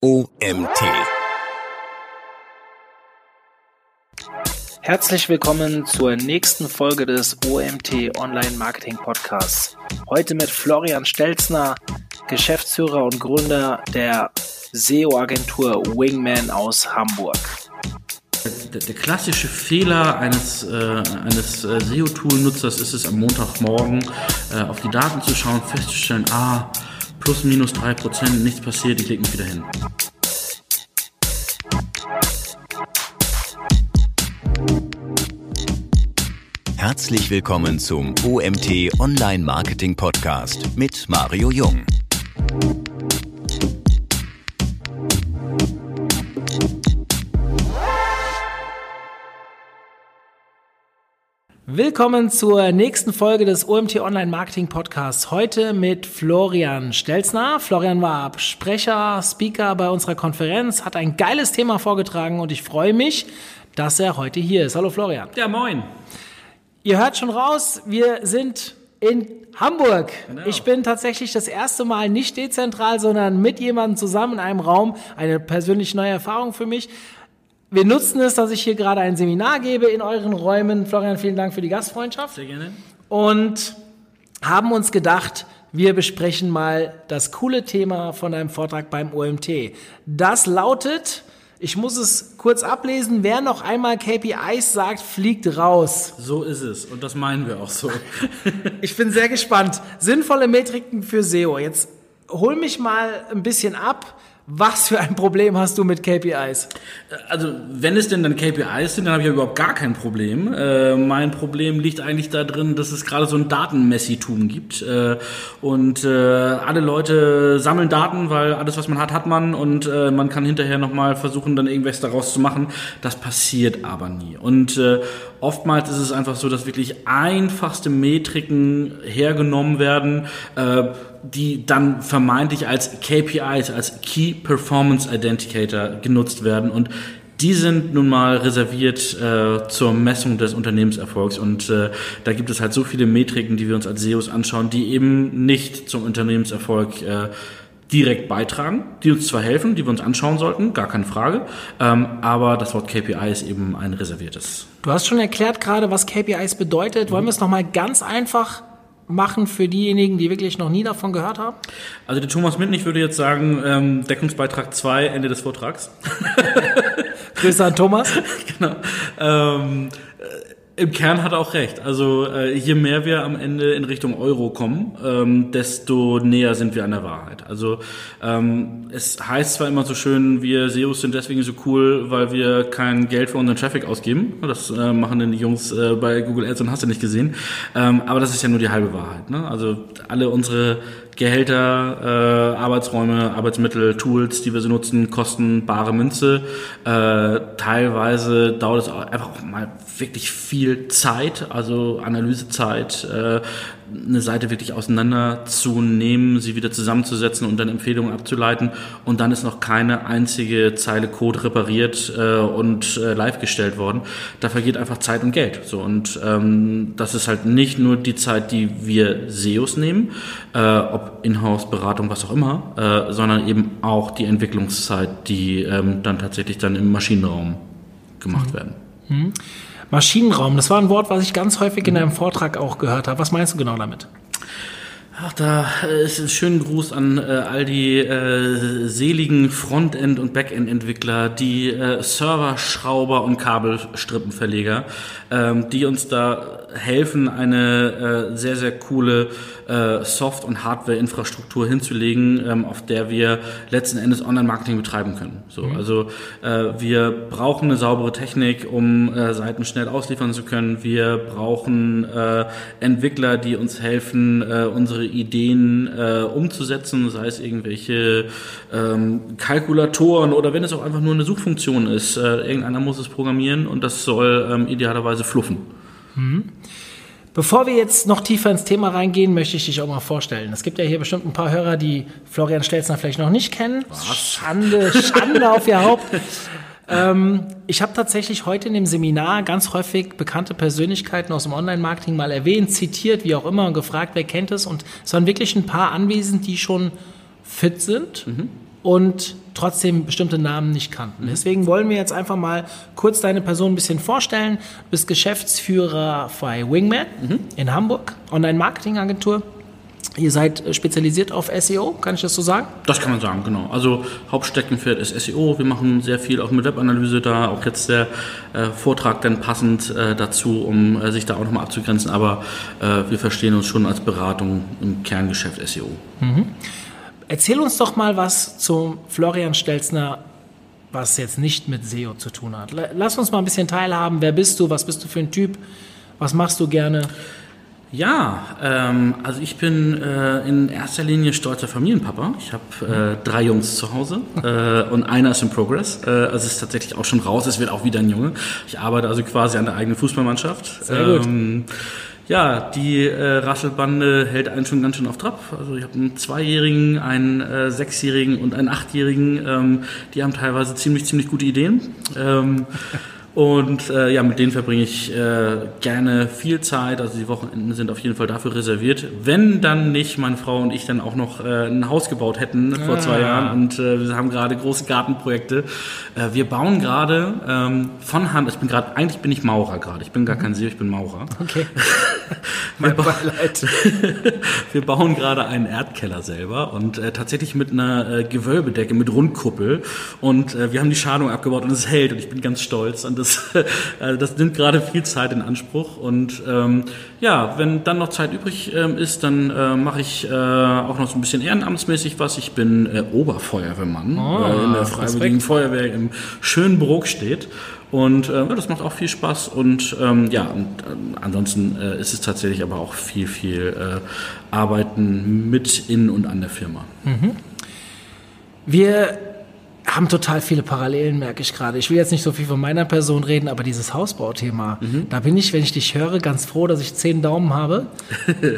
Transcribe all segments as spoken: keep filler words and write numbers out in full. O M T. Herzlich willkommen zur nächsten Folge des O M T Online-Marketing-Podcasts. Heute mit Florian Stelzner, Geschäftsführer und Gründer der S E O-Agentur Wingman aus Hamburg. Der, der klassische Fehler eines, äh, eines äh, S E O-Tool-Nutzers ist es, am Montagmorgen äh, auf die Daten zu schauen, festzustellen, ah, plus minus drei Prozent, nichts passiert, ich lege mich wieder hin. Herzlich willkommen zum O M T Online-Marketing-Podcast mit Mario Jung. Willkommen zur nächsten Folge des O M T Online-Marketing-Podcasts. Heute mit Florian Stelzner. Florian war Sprecher, Speaker bei unserer Konferenz, hat ein geiles Thema vorgetragen und ich freue mich, dass er heute hier ist. Hallo Florian. Ja, moin. Ihr hört schon raus, wir sind in Hamburg. Genau. Ich bin tatsächlich das erste Mal nicht dezentral, sondern mit jemandem zusammen in einem Raum. Eine persönlich neue Erfahrung für mich. Wir nutzen es, dass ich hier gerade ein Seminar gebe in euren Räumen. Florian, vielen Dank für die Gastfreundschaft. Sehr gerne. Und haben uns gedacht, wir besprechen mal das coole Thema von deinem Vortrag beim O M T. Das lautet, ich muss es kurz ablesen, wer noch einmal K P Is sagt, fliegt raus. So ist es und das meinen wir auch so. Ich bin sehr gespannt. Sinnvolle Metriken für S E O. Jetzt hol mich mal ein bisschen ab. Was für ein Problem hast du mit K P Is? Also wenn es denn dann K P Is sind, dann habe ich ja überhaupt gar kein Problem. Äh, mein Problem liegt eigentlich da drin, dass es gerade so ein Datenmessitum gibt. Äh, und äh, alle Leute sammeln Daten, weil alles, was man hat, hat man. Und äh, man kann hinterher nochmal versuchen, dann irgendwas daraus zu machen. Das passiert aber nie. Und äh, oftmals ist es einfach so, dass wirklich einfachste Metriken hergenommen werden, äh, die dann vermeintlich als K P Is, als Key Performance Identificator genutzt werden, und die sind nun mal reserviert äh, zur Messung des Unternehmenserfolgs, und äh, da gibt es halt so viele Metriken, die wir uns als S E Os anschauen, die eben nicht zum Unternehmenserfolg äh, direkt beitragen, die uns zwar helfen, die wir uns anschauen sollten, gar keine Frage, ähm, aber das Wort K P I ist eben ein reserviertes. Du hast schon erklärt gerade, was K P Is bedeutet. Mhm. Wollen wir es nochmal ganz einfach machen für diejenigen, die wirklich noch nie davon gehört haben? Also der Thomas Mitten, ich würde jetzt sagen, ähm, Deckungsbeitrag zwei, Ende des Vortrags. Grüße an Thomas. Genau. Ähm, Im Kern hat er auch recht. Also äh, je mehr wir am Ende in Richtung Euro kommen, ähm, desto näher sind wir an der Wahrheit. Also ähm, es heißt zwar immer so schön, wir S E Os sind deswegen so cool, weil wir kein Geld für unseren Traffic ausgeben. Das äh, machen denn die Jungs äh, bei Google Ads und hast du nicht gesehen. Ähm, aber das ist ja nur die halbe Wahrheit, ne? Also alle unsere Gehälter, äh, Arbeitsräume, Arbeitsmittel, Tools, die wir so nutzen, kosten bare Münze. Äh, teilweise dauert es auch einfach auch mal wirklich viel Zeit, also Analysezeit, äh, eine Seite wirklich auseinanderzunehmen, sie wieder zusammenzusetzen und dann Empfehlungen abzuleiten, und dann ist noch keine einzige Zeile Code repariert äh, und äh, live gestellt worden. Da vergeht einfach Zeit und Geld. So, und ähm, das ist halt nicht nur die Zeit, die wir S E Os nehmen, äh, ob Inhouse, Beratung, was auch immer, äh, sondern eben auch die Entwicklungszeit, die ähm, dann tatsächlich dann im Maschinenraum gemacht mhm. werden. Mhm. Maschinenraum, das war ein Wort, was ich ganz häufig mhm. in deinem Vortrag auch gehört habe. Was meinst du genau damit? Ach, da ist ein schöner Gruß an äh, all die äh, seligen Frontend- und Backend-Entwickler, die äh, Serverschrauber und Kabelstrippenverleger, ähm, die uns da helfen, eine äh, sehr, sehr coole äh, Soft- und Hardware-Infrastruktur hinzulegen, ähm, auf der wir letzten Endes Online-Marketing betreiben können. So, mhm. Also äh, wir brauchen eine saubere Technik, um äh, Seiten schnell ausliefern zu können. Wir brauchen äh, Entwickler, die uns helfen, äh, unsere Ideen äh, umzusetzen, sei es irgendwelche ähm, Kalkulatoren oder wenn es auch einfach nur eine Suchfunktion ist. Äh, irgendeiner muss es programmieren, und das soll ähm, idealerweise fluffen. Mhm. Bevor wir jetzt noch tiefer ins Thema reingehen, möchte ich dich auch mal vorstellen. Es gibt ja hier bestimmt ein paar Hörer, die Florian Stelzner vielleicht noch nicht kennen. Was? Schande, Schande auf ihr Haupt. Ähm, ich habe tatsächlich heute in dem Seminar ganz häufig bekannte Persönlichkeiten aus dem Online-Marketing mal erwähnt, zitiert, wie auch immer, und gefragt, wer kennt es. Und es waren wirklich ein paar anwesend, die schon fit sind, mhm. und trotzdem bestimmte Namen nicht kannten. Deswegen wollen wir jetzt einfach mal kurz deine Person ein bisschen vorstellen. Du bist Geschäftsführer bei Wingman mhm. in Hamburg, Online-Marketing-Agentur. Ihr seid spezialisiert auf S E O, kann ich das so sagen? Das kann man sagen, genau. Also Hauptsteckenpferd ist S E O. Wir machen sehr viel auch mit Webanalyse da. Auch jetzt der äh, Vortrag dann passend äh, dazu, um äh, sich da auch nochmal abzugrenzen. Aber äh, wir verstehen uns schon als Beratung im Kerngeschäft S E O. Mhm. Erzähl uns doch mal was zum Florian Stelzner, was jetzt nicht mit S E O zu tun hat. Lass uns mal ein bisschen teilhaben. Wer bist du? Was bist du für ein Typ? Was machst du gerne? Ja, ähm, also ich bin äh, in erster Linie stolzer Familienpapa. Ich habe äh, drei Jungs zu Hause äh, und einer ist in Progress. Äh, also es ist tatsächlich auch schon raus, es wird auch wieder ein Junge. Ich arbeite also quasi an der eigenen Fußballmannschaft. Sehr gut. Ähm, Ja, die äh, Raschelbande hält einen schon ganz schön auf Trab. Also ich habe einen Zweijährigen, einen äh, Sechsjährigen und einen Achtjährigen. Ähm, die haben teilweise ziemlich, ziemlich gute Ideen. Ähm, und äh, ja, mit denen verbringe ich äh, gerne viel Zeit. Also die Wochenenden sind auf jeden Fall dafür reserviert. Wenn dann nicht meine Frau und ich dann auch noch äh, ein Haus gebaut hätten ah. vor zwei Jahren. Und äh, wir haben gerade große Gartenprojekte. Äh, wir bauen gerade ähm, von Hand. Ich bin gerade, eigentlich bin ich Maurer gerade. Ich bin gar kein S E O, ich bin Maurer. Okay. Wir, ba- wir bauen gerade einen Erdkeller selber und äh, tatsächlich mit einer äh, Gewölbedecke, mit Rundkuppel und äh, wir haben die Schalung abgebaut und es hält und ich bin ganz stolz und das, äh, das nimmt gerade viel Zeit in Anspruch und ähm, ja, wenn dann noch Zeit übrig ähm, ist, dann äh, mache ich äh, auch noch so ein bisschen ehrenamtsmäßig was. Ich bin äh, Oberfeuerwehrmann oh, äh, in der Freiwilligen Feuerwehr im schönen Brokstedt. Und äh, das macht auch viel Spaß und ähm, ja, und, äh, ansonsten äh, ist es tatsächlich aber auch viel, viel äh, Arbeiten mit in und an der Firma. Mhm. Wir haben total viele Parallelen, merke ich gerade. Ich will jetzt nicht so viel von meiner Person reden, aber dieses Hausbauthema, mhm. da bin ich, wenn ich dich höre, ganz froh, dass ich zehn Daumen habe.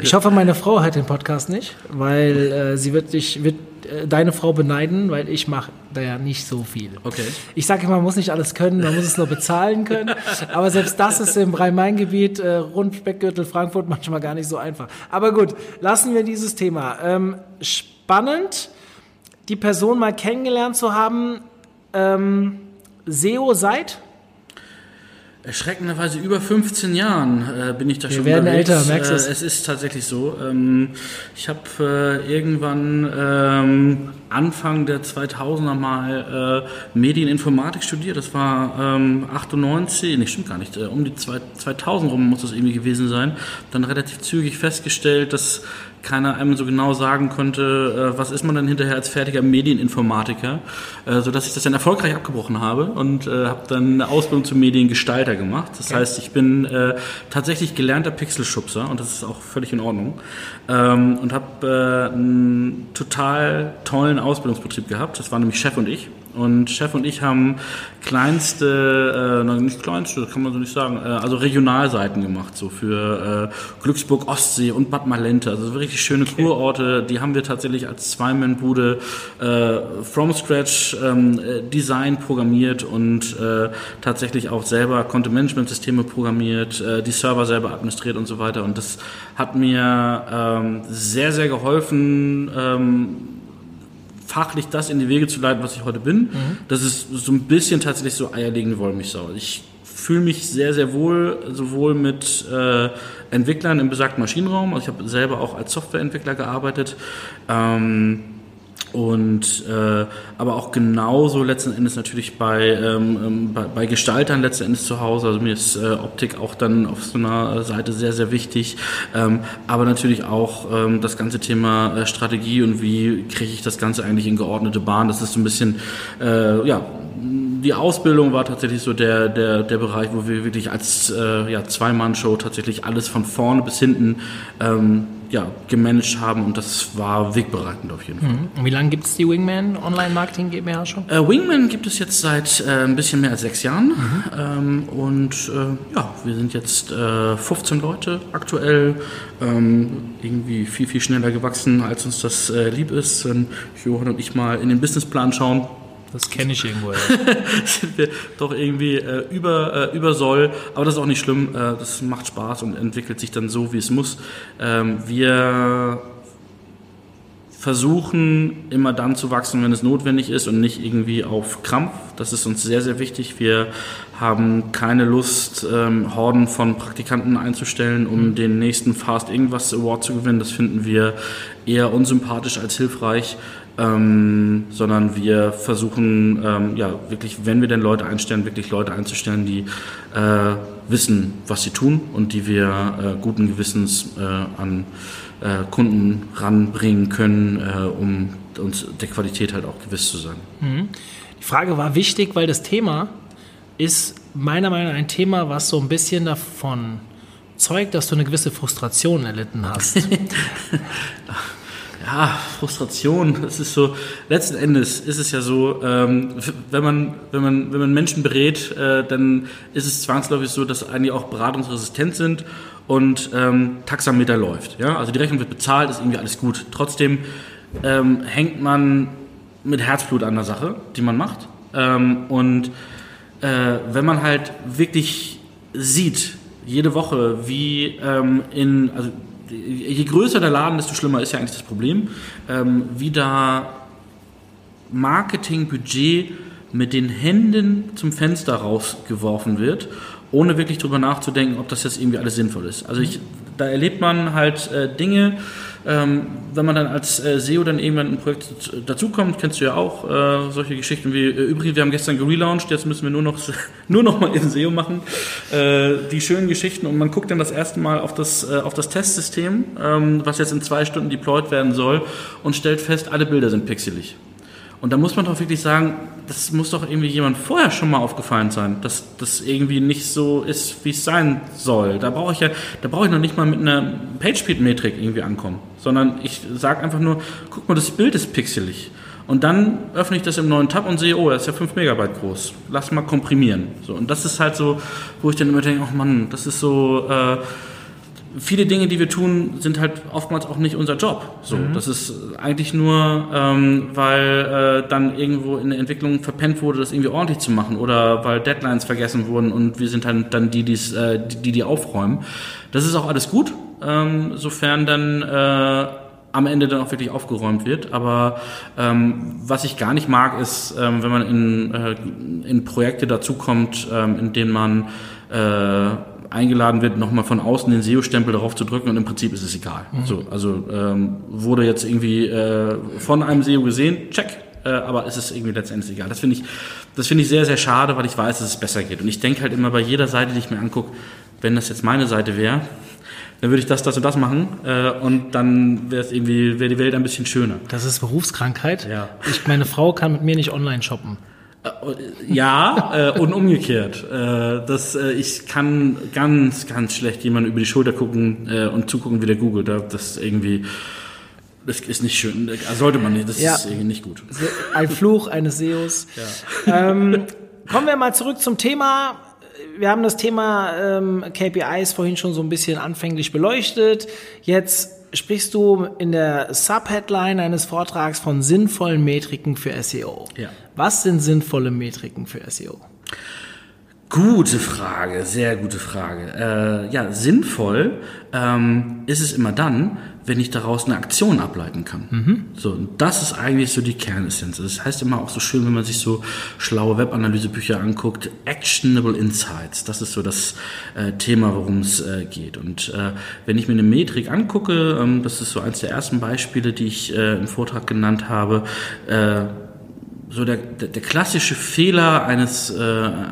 Ich hoffe, meine Frau hört den Podcast nicht, weil äh, sie wird dich, wird äh, deine Frau beneiden, weil ich mache da ja nicht so viel. Okay. Ich sage immer, man muss nicht alles können, man muss es nur bezahlen können, aber selbst das ist im Rhein-Main-Gebiet, äh, rund Speckgürtel Frankfurt, manchmal gar nicht so einfach. Aber gut, lassen wir dieses Thema. Ähm, spannend. Die Person mal kennengelernt zu haben, ähm, S E O seit? Erschreckenderweise über fünfzehn Jahren äh, bin ich da Wir schon werden unterwegs. Älter, merkst du es? Äh, es ist tatsächlich so. Ähm, ich habe äh, irgendwann ähm, Anfang der zweitausender mal äh, Medieninformatik studiert. Das war ähm, achtundneunzig, nee, stimmt gar nicht, äh, um die zweitausend rum muss das irgendwie gewesen sein. Dann relativ zügig festgestellt, dass keiner einem so genau sagen konnte, was ist man dann hinterher als fertiger Medieninformatiker, sodass ich das dann erfolgreich abgebrochen habe und habe dann eine Ausbildung zum Mediengestalter gemacht. Das okay. heißt, ich bin tatsächlich gelernter Pixelschubser und das ist auch völlig in Ordnung und habe einen total tollen Ausbildungsbetrieb gehabt. Das waren nämlich Chef und ich. Und Chef und ich haben kleinste, äh, nicht kleinste, kann man so nicht sagen, äh, also Regionalseiten gemacht, so für äh, Glücksburg-Ostsee und Bad Malente, also wirklich schöne okay. Kurorte, die haben wir tatsächlich als Zwei-Man-Bude äh, from scratch äh, Design programmiert und äh, tatsächlich auch selber Content-Management-Systeme programmiert, äh, die Server selber administriert und so weiter und das hat mir ähm, sehr, sehr geholfen, ähm, fachlich das in die Wege zu leiten, was ich heute bin. Mhm. Das ist so ein bisschen tatsächlich so eierlegende Wollmilchsau. Ich fühle mich sehr, sehr wohl, sowohl mit äh, Entwicklern im besagten Maschinenraum, also ich habe selber auch als Softwareentwickler gearbeitet, ähm, und äh, aber auch genauso letzten Endes natürlich bei, ähm, bei, bei Gestaltern letzten Endes zu Hause. Also mir ist äh, Optik auch dann auf so einer Seite sehr, sehr wichtig. Ähm, aber natürlich auch ähm, das ganze Thema äh, Strategie und wie kriege ich das Ganze eigentlich in geordnete Bahn. Das ist so ein bisschen, äh, ja, die Ausbildung war tatsächlich so der, der, der Bereich, wo wir wirklich als äh, ja, Zwei-Mann-Show tatsächlich alles von vorne bis hinten ähm, ja, gemanagt haben und das war wegbereitend auf jeden Fall. Und wie lange gibt es die Wingman Online-Marketing GmbH schon? Äh, Wingman gibt es jetzt seit äh, ein bisschen mehr als sechs Jahren mhm. ähm, und äh, ja, wir sind jetzt äh, fünfzehn Leute aktuell, ähm, irgendwie viel, viel schneller gewachsen, als uns das äh, lieb ist. Wenn Johann und ich mal in den Businessplan schauen, das kenne ich irgendwo, ja. sind wir doch irgendwie äh, über, äh, über Soll, aber das ist auch nicht schlimm, äh, das macht Spaß und entwickelt sich dann so, wie es muss. Ähm, wir versuchen, immer dann zu wachsen, wenn es notwendig ist und nicht irgendwie auf Krampf. Das ist uns sehr, sehr wichtig. Wir haben keine Lust, ähm, Horden von Praktikanten einzustellen, um den nächsten Fast Irgendwas Award zu gewinnen. Das finden wir eher unsympathisch als hilfreich. Ähm, sondern wir versuchen, ähm, ja, wirklich, wenn wir denn Leute einstellen, wirklich Leute einzustellen, die äh, wissen, was sie tun und die wir äh, guten Gewissens äh, an äh, Kunden ranbringen können, äh, um uns der Qualität halt auch gewiss zu sein. Mhm. Die Frage war wichtig, weil das Thema ist meiner Meinung nach ein Thema, was so ein bisschen davon zeugt, dass du eine gewisse Frustration erlitten hast. Ja, Frustration, das ist so, letzten Endes ist es ja so, ähm, wenn man, wenn man, wenn man Menschen berät, äh, dann ist es zwangsläufig so, dass einige auch beratungsresistent sind und ähm, Taxameter läuft. Ja? Also die Rechnung wird bezahlt, ist irgendwie alles gut. Trotzdem ähm, hängt man mit Herzblut an der Sache, die man macht. Ähm, und äh, wenn man halt wirklich sieht, jede Woche, wie ähm, in... also je größer der Laden, desto schlimmer ist ja eigentlich das Problem, ähm, wie da Marketingbudget mit den Händen zum Fenster rausgeworfen wird, ohne wirklich drüber nachzudenken, ob das jetzt irgendwie alles sinnvoll ist. Also ich, da erlebt man halt äh, Dinge, ähm, wenn man dann als äh, S E O dann eben ein Projekt dazukommt, kennst du ja auch, äh, solche Geschichten wie, äh, übrigens, wir haben gestern gelauncht, jetzt müssen wir nur noch, nur noch mal eben S E O machen, äh, die schönen Geschichten, und man guckt dann das erste Mal auf das, äh, auf das Testsystem, ähm, was jetzt in zwei Stunden deployed werden soll, und stellt fest, alle Bilder sind pixelig. Und da muss man doch wirklich sagen, das muss doch irgendwie jemand vorher schon mal aufgefallen sein, dass das irgendwie nicht so ist, wie es sein soll. Da brauche ich ja, da brauche ich noch nicht mal mit einer PageSpeed-Metrik irgendwie ankommen, sondern ich sage einfach nur, guck mal, das Bild ist pixelig. Und dann öffne ich das im neuen Tab und sehe, oh, das ist ja fünf Megabyte groß. Lass mal komprimieren. So, und das ist halt so, wo ich dann immer denke, oh Mann, das ist so... Äh, Viele Dinge, die wir tun, sind halt oftmals auch nicht unser Job. So, mhm. Das ist eigentlich nur, ähm, weil äh, dann irgendwo in der Entwicklung verpennt wurde, das irgendwie ordentlich zu machen, oder weil Deadlines vergessen wurden und wir sind halt dann die, äh, die die aufräumen. Das ist auch alles gut, ähm, sofern dann äh, am Ende dann auch wirklich aufgeräumt wird. Aber ähm, was ich gar nicht mag, ist, ähm, wenn man in, äh, in Projekte dazukommt, ähm, in denen man... Äh, eingeladen wird, nochmal von außen den S E O-Stempel darauf zu drücken, und im Prinzip ist es egal. Mhm. So, also ähm, wurde jetzt irgendwie äh, von einem S E O gesehen, check, äh, aber es ist irgendwie letztendlich egal. Das finde ich, das finde ich sehr, sehr schade, weil ich weiß, dass es besser geht. Und ich denke halt immer bei jeder Seite, die ich mir angucke, wenn das jetzt meine Seite wäre, dann würde ich das, das und das machen, äh, und dann wäre es irgendwie, wäre die Welt ein bisschen schöner. Das ist Berufskrankheit. Ja. Ich, meine Frau kann mit mir nicht online shoppen. Ja, äh, und umgekehrt. Äh, das, äh, ich kann ganz, ganz schlecht jemanden über die Schulter gucken äh, und zugucken, wie der googelt. Das irgendwie, das ist nicht schön. Sollte man nicht, das ja. ist irgendwie nicht gut. Ein Fluch eines S E Os. Ja. Ähm, kommen wir mal zurück zum Thema. Wir haben das Thema ähm, K P Is vorhin schon so ein bisschen anfänglich beleuchtet. Jetzt sprichst du in der Subheadline eines Vortrags von sinnvollen Metriken für S E O. Ja. Was sind sinnvolle Metriken für S E O? Gute Frage, sehr gute Frage. Äh, ja, sinnvoll ähm, ist es immer dann, wenn ich daraus eine Aktion ableiten kann. Mhm. So, das ist eigentlich so die Kernessenz. Das heißt immer auch so schön, wenn man sich so schlaue Webanalysebücher anguckt, Actionable Insights. Das ist so das äh, Thema, worum es äh, geht. Und äh, wenn ich mir eine Metrik angucke, ähm, das ist so eins der ersten Beispiele, die ich äh, im Vortrag genannt habe, äh, so der, der, der klassische Fehler eines, äh,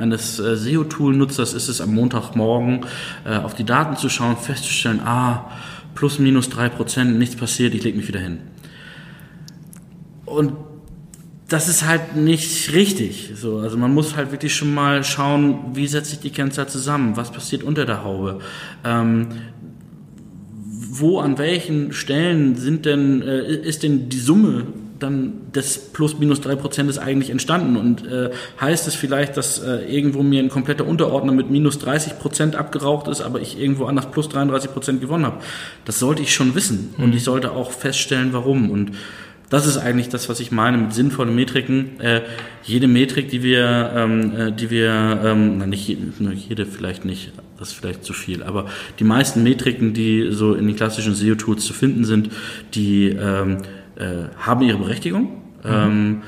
eines äh, S E O-Tool-Nutzers ist es, am Montagmorgen äh, auf die Daten zu schauen, festzustellen, ah, plus minus drei Prozent, nichts passiert, ich lege mich wieder hin. Und das ist halt nicht richtig. So, also man muss halt wirklich schon mal schauen, wie setzt sich die Kennzahl zusammen, was passiert unter der Haube, ähm, wo, an welchen Stellen sind denn, äh, ist denn die Summe dann des plus minus drei Prozent ist eigentlich entstanden, und äh, heißt es vielleicht, dass äh, irgendwo mir ein kompletter Unterordner mit minus dreißig Prozent abgeraucht ist, aber ich irgendwo anders plus dreiunddreißig Prozent gewonnen habe. Das sollte ich schon wissen, und mhm. ich sollte auch feststellen, warum, und das ist eigentlich das, was ich meine mit sinnvollen Metriken. Äh, jede Metrik, die wir, ähm, äh, die wir, ähm, na nicht jede, jede vielleicht nicht, das ist vielleicht zu viel, aber die meisten Metriken, die so in den klassischen S E O-Tools zu finden sind, die ähm, äh, haben ihre Berechtigung. Mhm. Ähm,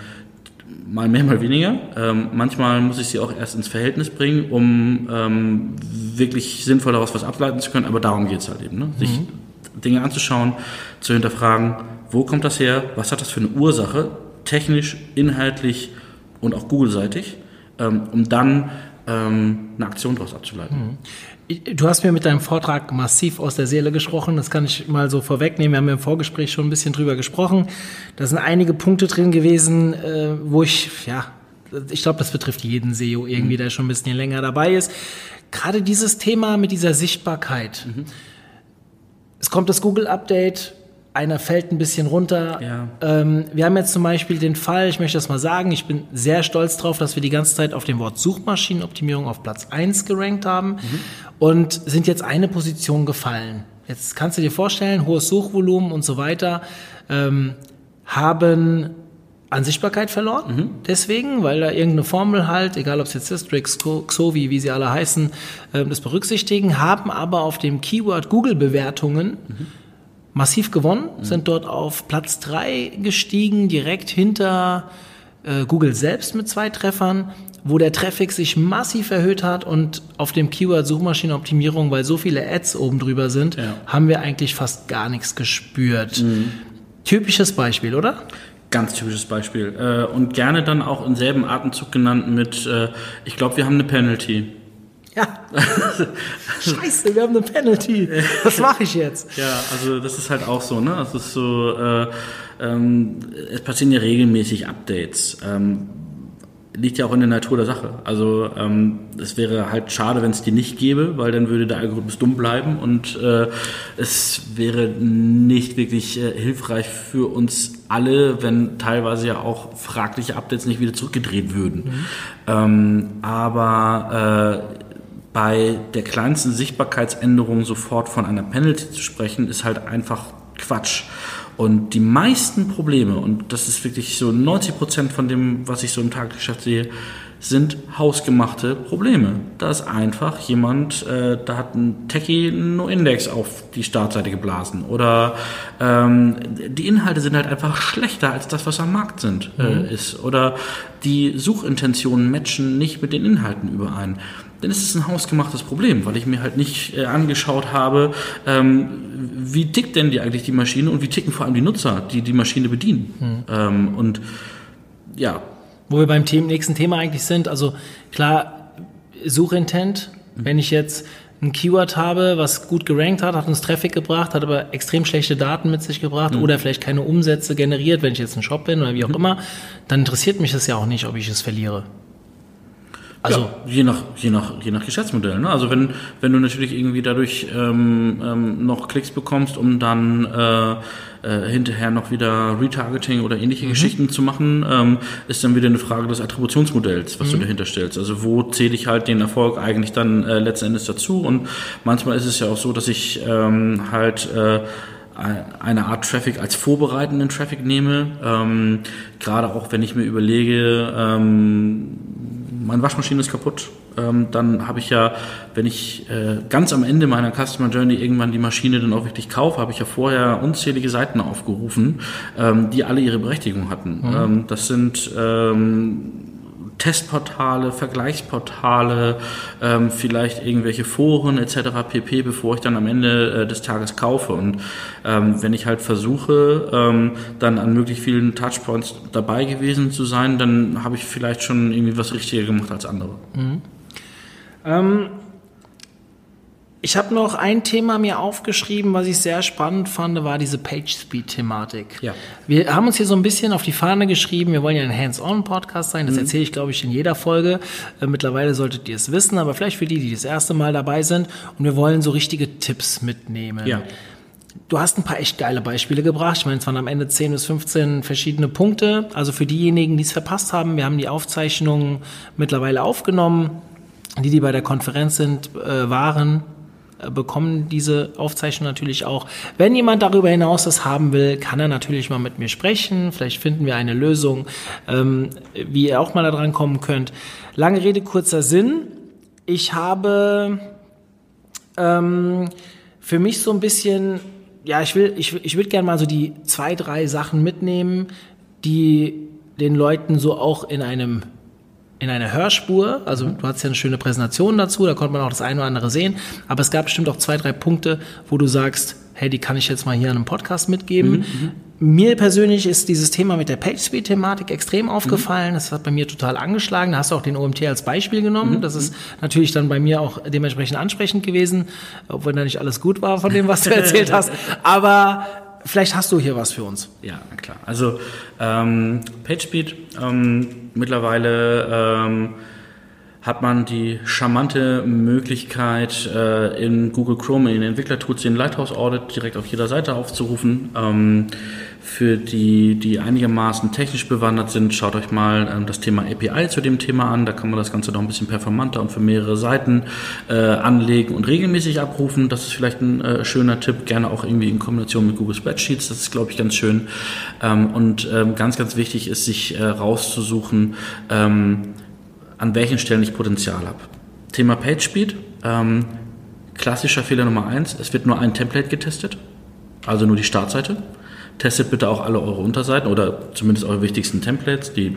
mal mehr, mal weniger. Ähm, manchmal muss ich sie auch erst ins Verhältnis bringen, um ähm, wirklich sinnvoll daraus was ableiten zu können. Aber darum geht es halt eben, ne? Sich mhm. Dinge anzuschauen, zu hinterfragen, wo kommt das her, was hat das für eine Ursache, technisch, inhaltlich und auch Google-seitig, ähm, um dann ähm, eine Aktion daraus abzuleiten. Mhm. Du hast mir mit deinem Vortrag massiv aus der Seele gesprochen, das kann ich mal so vorwegnehmen. Wir haben im Vorgespräch schon ein bisschen drüber gesprochen. Da sind einige Punkte drin gewesen, äh, wo ich, ja, ich glaube, das betrifft jeden S E O irgendwie, mhm. der schon ein bisschen länger dabei ist. Gerade dieses Thema mit dieser Sichtbarkeit. Mhm. Es kommt das Google-Update, einer fällt ein bisschen runter. Ja. Ähm, wir haben jetzt zum Beispiel den Fall, ich möchte das mal sagen, ich bin sehr stolz drauf, dass wir die ganze Zeit auf dem Wort Suchmaschinenoptimierung auf Platz eins gerankt haben mhm. und sind jetzt eine Position gefallen. Jetzt kannst du dir vorstellen, hohes Suchvolumen und so weiter ähm, haben an Sichtbarkeit verloren, mhm. deswegen, weil da irgendeine Formel halt, egal ob es jetzt Systrix, Xovi, wie sie alle heißen, das berücksichtigen, haben aber auf dem Keyword Google-Bewertungen mhm. massiv gewonnen, mhm. sind dort auf Platz drei gestiegen, direkt hinter äh, Google selbst mit zwei Treffern, wo der Traffic sich massiv erhöht hat und auf dem Keyword Suchmaschinenoptimierung, weil so viele Ads oben drüber sind, ja. haben wir eigentlich fast gar nichts gespürt. Mhm. Typisches Beispiel, oder? Ganz typisches Beispiel. Und gerne dann auch im selben Atemzug genannt mit, ich glaube, wir haben eine Penalty. Ja. Scheiße, wir haben eine Penalty. Was mache ich jetzt? Ja, also das ist halt auch so, ne? Das ist so, äh, ähm, es passieren ja regelmäßig Updates. Ähm, liegt ja auch in der Natur der Sache. Also ähm, es wäre halt schade, wenn es die nicht gäbe, weil dann würde der Algorithmus dumm bleiben und äh, es wäre nicht wirklich äh, hilfreich für uns alle, wenn teilweise ja auch fragliche Updates nicht wieder zurückgedreht würden. Mhm. Ähm, aber äh, bei der kleinsten Sichtbarkeitsänderung sofort von einer Penalty zu sprechen, ist halt einfach Quatsch. Und die meisten Probleme, und das ist wirklich so neunzig Prozent von dem, was ich so im Tagesgeschäft sehe, sind hausgemachte Probleme. Da ist einfach jemand, äh, da hat ein Techie einen No-Index auf die Startseite geblasen. Oder ähm, die Inhalte sind halt einfach schlechter als das, was am Markt sind, äh, mhm. ist. Oder die Suchintentionen matchen nicht mit den Inhalten überein. Dann ist es ein hausgemachtes Problem, weil ich mir halt nicht äh, angeschaut habe, ähm, wie tickt denn die eigentlich die Maschine und wie ticken vor allem die Nutzer, die die Maschine bedienen. Mhm. Ähm, und ja, wo wir beim Thema, nächsten Thema eigentlich sind, also klar, Suchintent, wenn ich jetzt ein Keyword habe, was gut gerankt hat, hat uns Traffic gebracht, hat aber extrem schlechte Daten mit sich gebracht mhm. oder vielleicht keine Umsätze generiert, wenn ich jetzt ein Shop bin oder wie auch mhm. immer, dann interessiert mich das ja auch nicht, ob ich es verliere. Also ja, je nach je nach je nach Geschäftsmodell, ne? Also wenn wenn du natürlich irgendwie dadurch ähm, ähm, noch Klicks bekommst, um dann äh, äh, hinterher noch wieder Retargeting oder ähnliche mhm. Geschichten zu machen, ähm, ist dann wieder eine Frage des Attributionsmodells, was mhm. du dahinter stellst. Also wo zähle ich halt den Erfolg eigentlich dann äh, letzten Endes dazu? Und manchmal ist es ja auch so, dass ich ähm, halt äh, eine Art Traffic als vorbereitenden Traffic nehme. Ähm, gerade auch wenn ich mir überlege, ähm, meine Waschmaschine ist kaputt, ähm, dann habe ich ja, wenn ich äh, ganz am Ende meiner Customer Journey irgendwann die Maschine dann auch wirklich kaufe, habe ich ja vorher unzählige Seiten aufgerufen, ähm, die alle ihre Berechtigung hatten. Mhm. Ähm, das sind ähm, Testportale, Vergleichsportale, ähm, vielleicht irgendwelche Foren et cetera pp., bevor ich dann am Ende äh, des Tages kaufe. Und ähm, wenn ich halt versuche, ähm, dann an möglichst vielen Touchpoints dabei gewesen zu sein, dann habe ich vielleicht schon irgendwie was richtiger gemacht als andere. Mhm. Ähm, ich habe noch ein Thema mir aufgeschrieben, was ich sehr spannend fand, war diese Page-Speed-Thematik. Ja. Wir haben uns hier so ein bisschen auf die Fahne geschrieben, wir wollen ja ein Hands-on-Podcast sein, das mhm. erzähle ich, glaube ich, in jeder Folge. Mittlerweile solltet ihr es wissen, aber vielleicht für die, die das erste Mal dabei sind. Und wir wollen so richtige Tipps mitnehmen. Ja. Du hast ein paar echt geile Beispiele gebracht. Ich meine, es waren am Ende zehn bis fünfzehn verschiedene Punkte. Also für diejenigen, die es verpasst haben, wir haben die Aufzeichnungen mittlerweile aufgenommen. Die, die bei der Konferenz sind, äh, waren... bekommen diese Aufzeichnung natürlich auch. Wenn jemand darüber hinaus das haben will, kann er natürlich mal mit mir sprechen. Vielleicht finden wir eine Lösung, ähm, wie ihr auch mal da dran kommen könnt. Lange Rede, kurzer Sinn. Ich habe ähm, für mich so ein bisschen ja, ich will, ich, ich würde gerne mal so die zwei, drei Sachen mitnehmen, die den Leuten so auch in einem, in einer Hörspur, also du hattest ja eine schöne Präsentation dazu, da konnte man auch das eine oder andere sehen, aber es gab bestimmt auch zwei, drei Punkte, wo du sagst, hey, die kann ich jetzt mal hier an einem Podcast mitgeben. Mhm, mir persönlich ist dieses Thema mit der PageSpeed-Thematik extrem aufgefallen. Mhm. Das hat bei mir total angeschlagen. Da hast du auch den O M T als Beispiel genommen. Mhm. Das ist natürlich dann bei mir auch dementsprechend ansprechend gewesen, obwohl da nicht alles gut war von dem, was du erzählt hast. Aber vielleicht hast du hier was für uns. Ja, klar. Also ähm, PageSpeed, ähm, mittlerweile... Ähm, hat man die charmante Möglichkeit, in Google Chrome, in den Entwicklertools, den Lighthouse Audit direkt auf jeder Seite aufzurufen. Für die, die einigermaßen technisch bewandert sind, schaut euch mal das Thema A P I zu dem Thema an. Da kann man das Ganze noch ein bisschen performanter und für mehrere Seiten anlegen und regelmäßig abrufen. Das ist vielleicht ein schöner Tipp, gerne auch irgendwie in Kombination mit Google Spreadsheets. Das ist, glaube ich, ganz schön. Und ganz, ganz wichtig ist, sich rauszusuchen, an welchen Stellen ich Potenzial habe. Thema PageSpeed, ähm, klassischer Fehler Nummer eins, es wird nur ein Template getestet, also nur die Startseite. Testet bitte auch alle eure Unterseiten oder zumindest eure wichtigsten Templates, die,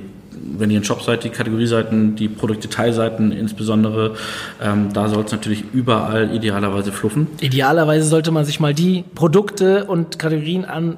wenn ihr ein Shop seid, die Kategorieseiten, die Produktdetailseiten insbesondere, ähm, da soll es natürlich überall idealerweise fluffen. Idealerweise sollte man sich mal die Produkte und Kategorien an,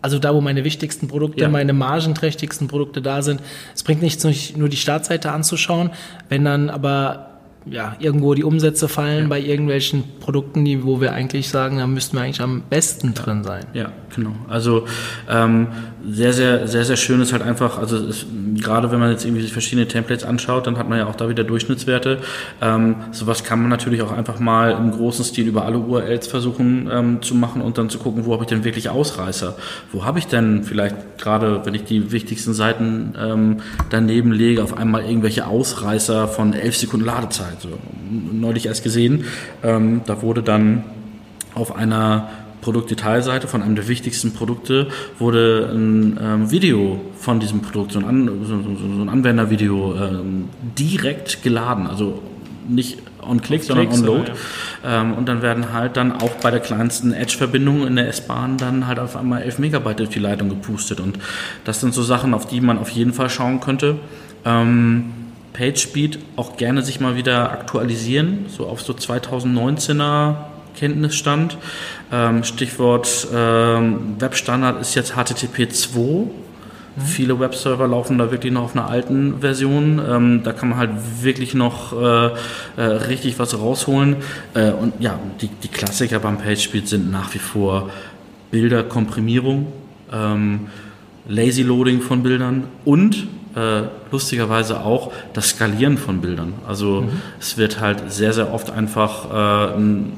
also da, wo meine wichtigsten Produkte, ja, meine margenträchtigsten Produkte da sind. Es bringt nichts, nur die Startseite anzuschauen, wenn dann aber ja irgendwo die Umsätze fallen, ja, bei irgendwelchen Produkten, die, wo wir eigentlich sagen, da müssten wir eigentlich am besten drin sein. Ja, genau. Also ähm, sehr, sehr, sehr, sehr schön ist halt einfach, also es, gerade wenn man jetzt irgendwie verschiedene Templates anschaut, dann hat man ja auch da wieder Durchschnittswerte. Ähm, sowas kann man natürlich auch einfach mal im großen Stil über alle U R Ls versuchen ähm, zu machen und dann zu gucken, wo habe ich denn wirklich Ausreißer? Wo habe ich denn vielleicht gerade, wenn ich die wichtigsten Seiten ähm, daneben lege, auf einmal irgendwelche Ausreißer von elf Sekunden Ladezeit? So, neulich erst gesehen, ähm, da wurde dann auf einer Produktdetailseite von einem der wichtigsten Produkte wurde ein ähm, Video von diesem Produkt, so ein, An- so ein Anwendervideo ähm, direkt geladen, also nicht on Click, sondern Klicks, on Load. Ja. Ähm, und dann werden halt dann auch bei der kleinsten Edge-Verbindung in der S-Bahn dann halt auf einmal elf Megabyte durch die Leitung gepustet, und das sind so Sachen, auf die man auf jeden Fall schauen könnte. Ähm, PageSpeed auch gerne sich mal wieder aktualisieren, so auf so zwanzig neunzehner Kenntnisstand. Ähm, Stichwort ähm, Webstandard ist jetzt H T T P zwei. Mhm. Viele Webserver laufen da wirklich noch auf einer alten Version. Ähm, da kann man halt wirklich noch äh, äh, richtig was rausholen. Äh, und ja, die, die Klassiker beim PageSpeed sind nach wie vor Bilderkomprimierung, ähm, Lazy Loading von Bildern und lustigerweise auch das Skalieren von Bildern. Also mhm. es wird halt sehr, sehr oft einfach äh, ein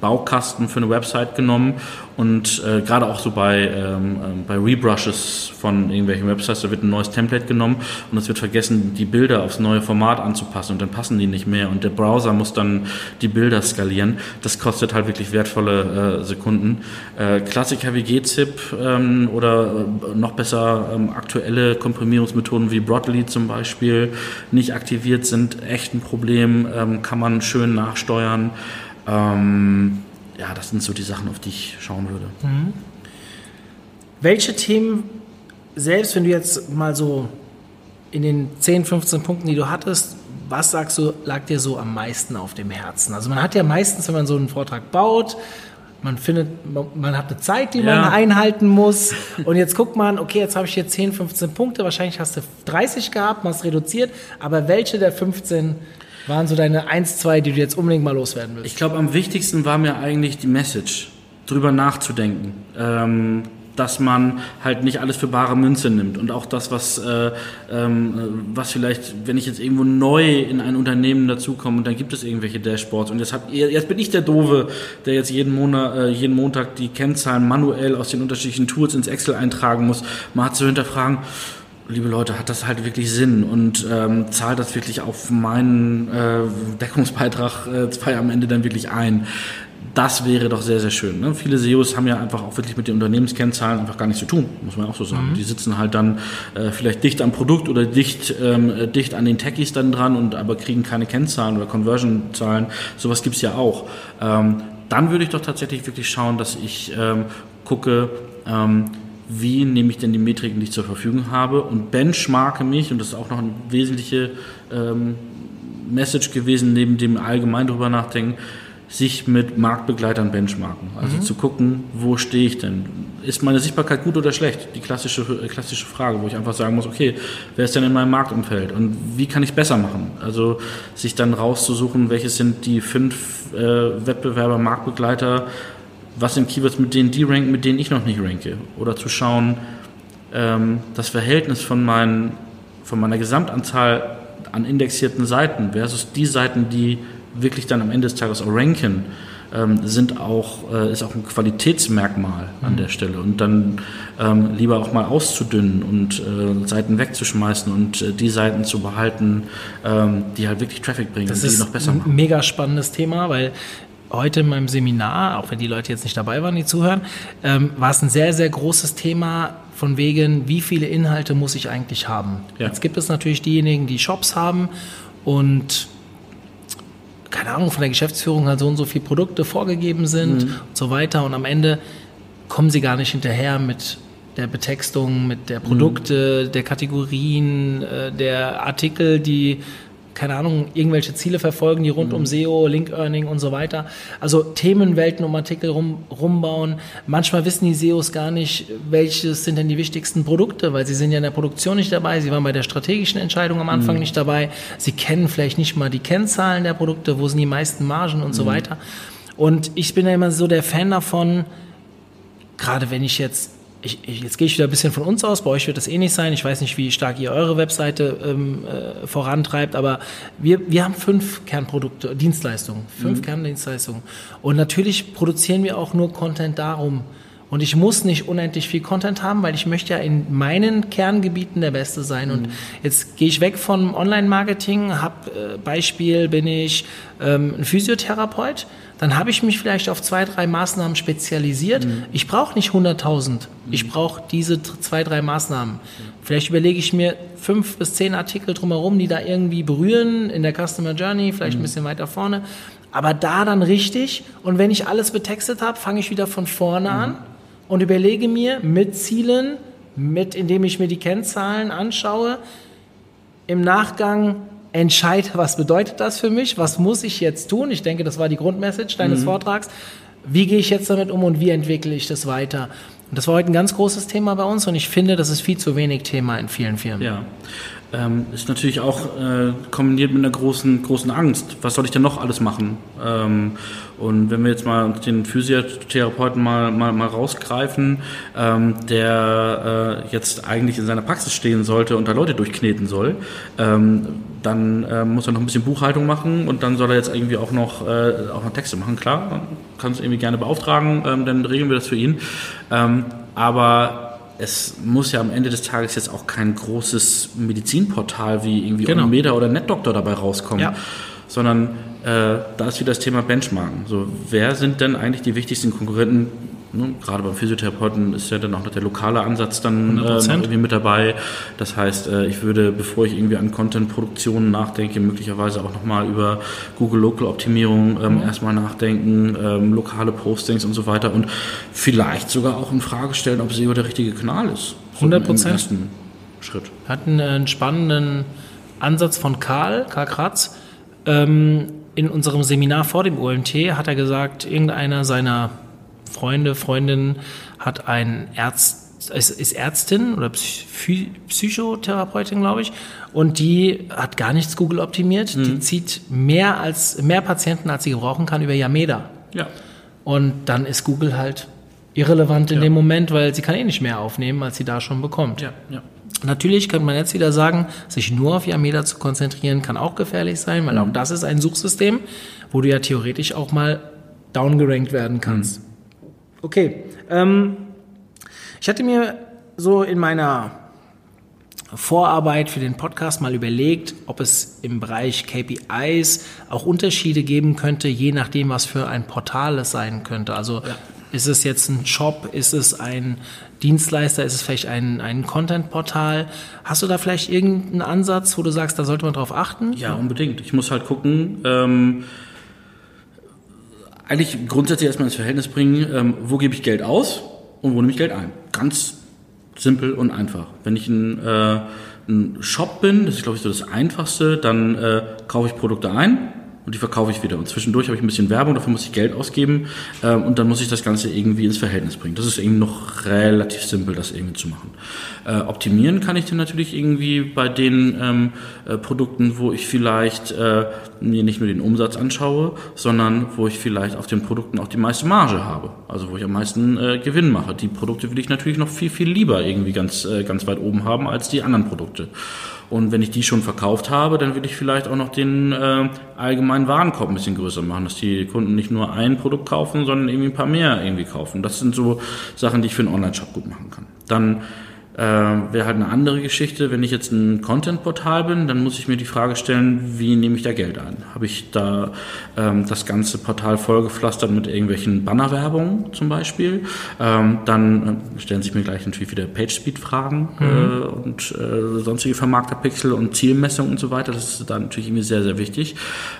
Baukasten für eine Website genommen, und äh, gerade auch so bei, ähm, bei Rebrushes von irgendwelchen Websites, da wird ein neues Template genommen und es wird vergessen, die Bilder aufs neue Format anzupassen, und dann passen die nicht mehr und der Browser muss dann die Bilder skalieren. Das kostet halt wirklich wertvolle äh, Sekunden. Äh, Klassiker wie Gzip ähm, oder äh, noch besser ähm, aktuelle Komprimierungsmethoden wie Brotli zum Beispiel nicht aktiviert sind, echt ein Problem, ähm, kann man schön nachsteuern. Ähm, ja, das sind so die Sachen, auf die ich schauen würde. Mhm. Welche Themen, selbst wenn du jetzt mal so in den zehn, fünfzehn Punkten, die du hattest, was sagst du, lag dir so am meisten auf dem Herzen? Also man hat ja meistens, wenn man so einen Vortrag baut, man findet, man hat eine Zeit, die ja. man einhalten muss, und jetzt guckt man, okay, jetzt habe ich hier zehn, fünfzehn Punkte, wahrscheinlich hast du dreißig gehabt, man hat es reduziert, aber welche der fünfzehn waren so deine eins, zwei, die du jetzt unbedingt mal loswerden willst? Ich glaube, am wichtigsten war mir eigentlich die Message, drüber nachzudenken, ähm, dass man halt nicht alles für bare Münze nimmt, und auch das, was, äh, ähm, was vielleicht, wenn ich jetzt irgendwo neu in ein Unternehmen dazukomme und dann gibt es irgendwelche Dashboards und jetzt, hab, jetzt bin ich der Doofe, der jetzt jeden, Monat, äh, jeden Montag die Kennzahlen manuell aus den unterschiedlichen Tools ins Excel eintragen muss, man hat zu hinterfragen, liebe Leute, hat das halt wirklich Sinn, und ähm, zahlt das wirklich auf meinen äh, Deckungsbeitrag äh, zwei am Ende dann wirklich ein? Das wäre doch sehr, sehr schön. Ne? Viele S E Os haben ja einfach auch wirklich mit den Unternehmenskennzahlen einfach gar nichts zu tun, muss man auch so sagen. Mhm. Die sitzen halt dann äh, vielleicht dicht am Produkt oder dicht, ähm, dicht an den Techies dann dran, und aber kriegen keine Kennzahlen oder Conversion-Zahlen. Sowas gibt's ja auch. Ähm, dann würde ich doch tatsächlich wirklich schauen, dass ich ähm, gucke, ähm, wie nehme ich denn die Metriken, die ich zur Verfügung habe, und benchmarke mich, und das ist auch noch eine wesentliche ähm, Message gewesen, neben dem allgemein drüber nachdenken, sich mit Marktbegleitern benchmarken. Also mhm. zu gucken, wo stehe ich denn? Ist meine Sichtbarkeit gut oder schlecht? Die klassische, klassische Frage, wo ich einfach sagen muss, okay, wer ist denn in meinem Marktumfeld und wie kann ich besser machen? Also sich dann rauszusuchen, welches sind die fünf äh, Wettbewerber, Marktbegleiter, was sind Keywords, mit denen die ranken, mit denen ich noch nicht ranke? Oder zu schauen, ähm, das Verhältnis von, meinen, von meiner Gesamtanzahl an indexierten Seiten versus die Seiten, die wirklich dann am Ende des Tages auch ranken, ähm, sind auch, äh, ist auch ein Qualitätsmerkmal an mhm. der Stelle. Und dann ähm, lieber auch mal auszudünnen und äh, Seiten wegzuschmeißen und äh, die Seiten zu behalten, ähm, die halt wirklich Traffic bringen, das und die noch besser machen. Das ist ein mega spannendes Thema, weil heute in meinem Seminar, auch wenn die Leute jetzt nicht dabei waren, die zuhören, ähm, war es ein sehr, sehr großes Thema von wegen, wie viele Inhalte muss ich eigentlich haben. Ja. Jetzt gibt es natürlich diejenigen, die Shops haben und keine Ahnung, von der Geschäftsführung halt so und so viele Produkte vorgegeben sind mhm. und so weiter, und am Ende kommen sie gar nicht hinterher mit der Betextung, mit der Produkte, mhm. der Kategorien, der Artikel, die, keine Ahnung, irgendwelche Ziele verfolgen, die rund mhm. um S E O, Link Earning und so weiter. Also Themenwelten um Artikel rum, rumbauen. Manchmal wissen die S E Os gar nicht, welches sind denn die wichtigsten Produkte, weil sie sind ja in der Produktion nicht dabei, sie waren bei der strategischen Entscheidung am Anfang mhm. nicht dabei, sie kennen vielleicht nicht mal die Kennzahlen der Produkte, wo sind die meisten Margen und mhm. so weiter. Und ich bin ja immer so der Fan davon, gerade wenn ich jetzt Ich, ich, jetzt gehe ich wieder ein bisschen von uns aus, bei euch wird das eh nicht sein, ich weiß nicht, wie stark ihr eure Webseite ähm, äh, vorantreibt, aber wir, wir haben fünf Kernprodukte, Dienstleistungen, fünf mhm. Kerndienstleistungen, und natürlich produzieren wir auch nur Content darum, und ich muss nicht unendlich viel Content haben, weil ich möchte ja in meinen Kerngebieten der Beste sein mhm. und jetzt gehe ich weg vom Online-Marketing, hab äh, Beispiel, bin ich ähm, ein Physiotherapeut, dann habe ich mich vielleicht auf zwei, drei Maßnahmen spezialisiert. Mhm. Ich brauche nicht hunderttausend, mhm. ich brauche diese zwei, drei Maßnahmen. Mhm. Vielleicht überlege ich mir fünf bis zehn Artikel drumherum, die da irgendwie berühren, in der Customer Journey, vielleicht mhm. ein bisschen weiter vorne, aber da dann richtig, und wenn ich alles betextet habe, fange ich wieder von vorne mhm. an und überlege mir mit Zielen, mit, indem ich mir die Kennzahlen anschaue, im Nachgang entscheide, was bedeutet das für mich, was muss ich jetzt tun? Ich denke, das war die Grundmessage deines mhm. Vortrags. Wie gehe ich jetzt damit um und wie entwickle ich das weiter? Und das war heute ein ganz großes Thema bei uns, und ich finde, das ist viel zu wenig Thema in vielen Firmen. Ja, ähm, ist natürlich auch äh, kombiniert mit einer großen, großen Angst. Was soll ich denn noch alles machen? Ähm, und wenn wir jetzt mal den Physiotherapeuten mal, mal, mal rausgreifen, ähm, der äh, jetzt eigentlich in seiner Praxis stehen sollte und da Leute durchkneten soll, ähm, dann äh, muss er noch ein bisschen Buchhaltung machen, und dann soll er jetzt irgendwie auch noch, äh, auch noch Texte machen. Klar, kannst du irgendwie gerne beauftragen, ähm, dann regeln wir das für ihn. Ähm, aber es muss ja am Ende des Tages jetzt auch kein großes Medizinportal wie irgendwie genau. Omeda oder NetDoktor dabei rauskommen, ja. sondern äh, da ist wieder das Thema Benchmarken. So, wer sind denn eigentlich die wichtigsten Konkurrenten? Ne, gerade beim Physiotherapeuten ist ja dann auch noch der lokale Ansatz dann äh, irgendwie mit dabei. Das heißt, äh, ich würde, bevor ich irgendwie an Content-Produktionen nachdenke, möglicherweise auch nochmal über Google-Local-Optimierung ähm, mhm. erstmal nachdenken, ähm, lokale Postings und so weiter, und vielleicht sogar auch in Frage stellen, ob S E O der richtige Kanal ist. So hundert Prozent. Im ersten Schritt. Wir hatten einen spannenden Ansatz von Karl, Karl Kratz. Ähm, in unserem Seminar vor dem O M T hat er gesagt, irgendeiner seiner Freunde, Freundin hat ein Ärzt, ist Ärztin oder Psychotherapeutin, glaube ich, und die hat gar nichts Google optimiert. Mhm. Die zieht mehr als mehr Patienten, als sie gebrauchen kann, über Yameda. Ja. Und dann ist Google halt irrelevant in ja. dem Moment, weil sie kann eh nicht mehr aufnehmen, als sie da schon bekommt. Ja, ja. Natürlich könnte man jetzt wieder sagen, sich nur auf Yameda zu konzentrieren, kann auch gefährlich sein, weil mhm. auch das ist ein Suchsystem, wo du ja theoretisch auch mal downgerankt werden kannst. Mhm. Okay, ähm, ich hatte mir so in meiner Vorarbeit für den Podcast mal überlegt, ob es im Bereich K P Is auch Unterschiede geben könnte, je nachdem, was für ein Portal es sein könnte. Also ja. ist es jetzt ein Shop, ist es ein Dienstleister, ist es vielleicht ein, ein Content-Portal? Hast du da vielleicht irgendeinen Ansatz, wo du sagst, da sollte man drauf achten? Ja, unbedingt. Ich muss halt gucken, ähm eigentlich grundsätzlich erstmal ins Verhältnis bringen, ähm, wo gebe ich Geld aus und wo nehme ich Geld ein. Ganz simpel und einfach. Wenn ich ein, äh, ein Shop bin, das ist glaube ich so das Einfachste, dann äh, kaufe ich Produkte ein und die verkaufe ich wieder. Und zwischendurch habe ich ein bisschen Werbung, dafür muss ich Geld ausgeben äh, und dann muss ich das Ganze irgendwie ins Verhältnis bringen. Das ist irgendwie noch relativ simpel, das irgendwie zu machen. Äh, optimieren kann ich dann natürlich irgendwie bei den ähm, äh, Produkten, wo ich vielleicht äh, mir nicht nur den Umsatz anschaue, sondern wo ich vielleicht auf den Produkten auch die meiste Marge habe, also wo ich am meisten äh, Gewinn mache. Die Produkte will ich natürlich noch viel, viel lieber irgendwie ganz, äh, ganz weit oben haben als die anderen Produkte. Und wenn ich die schon verkauft habe, dann will ich vielleicht auch noch den äh, allgemeinen Warenkorb ein bisschen größer machen, dass die Kunden nicht nur ein Produkt kaufen, sondern irgendwie ein paar mehr irgendwie kaufen. Das sind so Sachen, die ich für einen Online-Shop gut machen kann. Dann äh, wäre halt eine andere Geschichte, wenn ich jetzt ein Content-Portal bin, dann muss ich mir die Frage stellen, wie nehme ich da Geld ein? Habe ich da ähm, das ganze Portal vollgepflastert mit irgendwelchen Bannerwerbungen zum Beispiel? Ähm, dann äh, stellen sich mir gleich natürlich wieder PageSpeed-Fragen mhm. äh, und äh, sonstige Vermarkterpixel und Zielmessung und so weiter. Das ist da natürlich irgendwie sehr, sehr wichtig.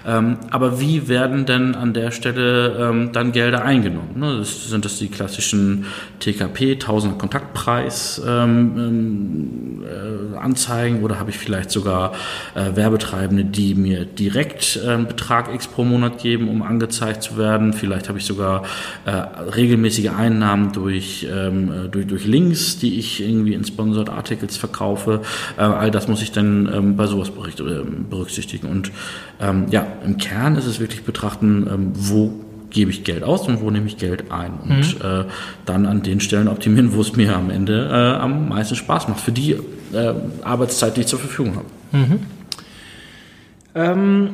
Ähm, aber wie werden denn an der Stelle ähm, dann Gelder eingenommen? Ne? Das, sind das die klassischen T K P, Tausender Kontaktpreis, ähm, Anzeigen, oder habe ich vielleicht sogar äh, Werbetreibende, die mir direkt äh, einen Betrag X pro Monat geben, um angezeigt zu werden. Vielleicht habe ich sogar äh, regelmäßige Einnahmen durch, ähm, durch, durch Links, die ich irgendwie in Sponsored Articles verkaufe. Äh, all das muss ich dann ähm, bei sowas bericht, äh, berücksichtigen. Und ähm, ja, im Kern ist es wirklich betrachten, ähm, wo gebe ich Geld aus und wo nehme ich Geld ein und mhm. äh, dann an den Stellen optimieren, wo es mir am Ende äh, am meisten Spaß macht, für die äh, Arbeitszeit, die ich zur Verfügung habe. Mhm. Ähm,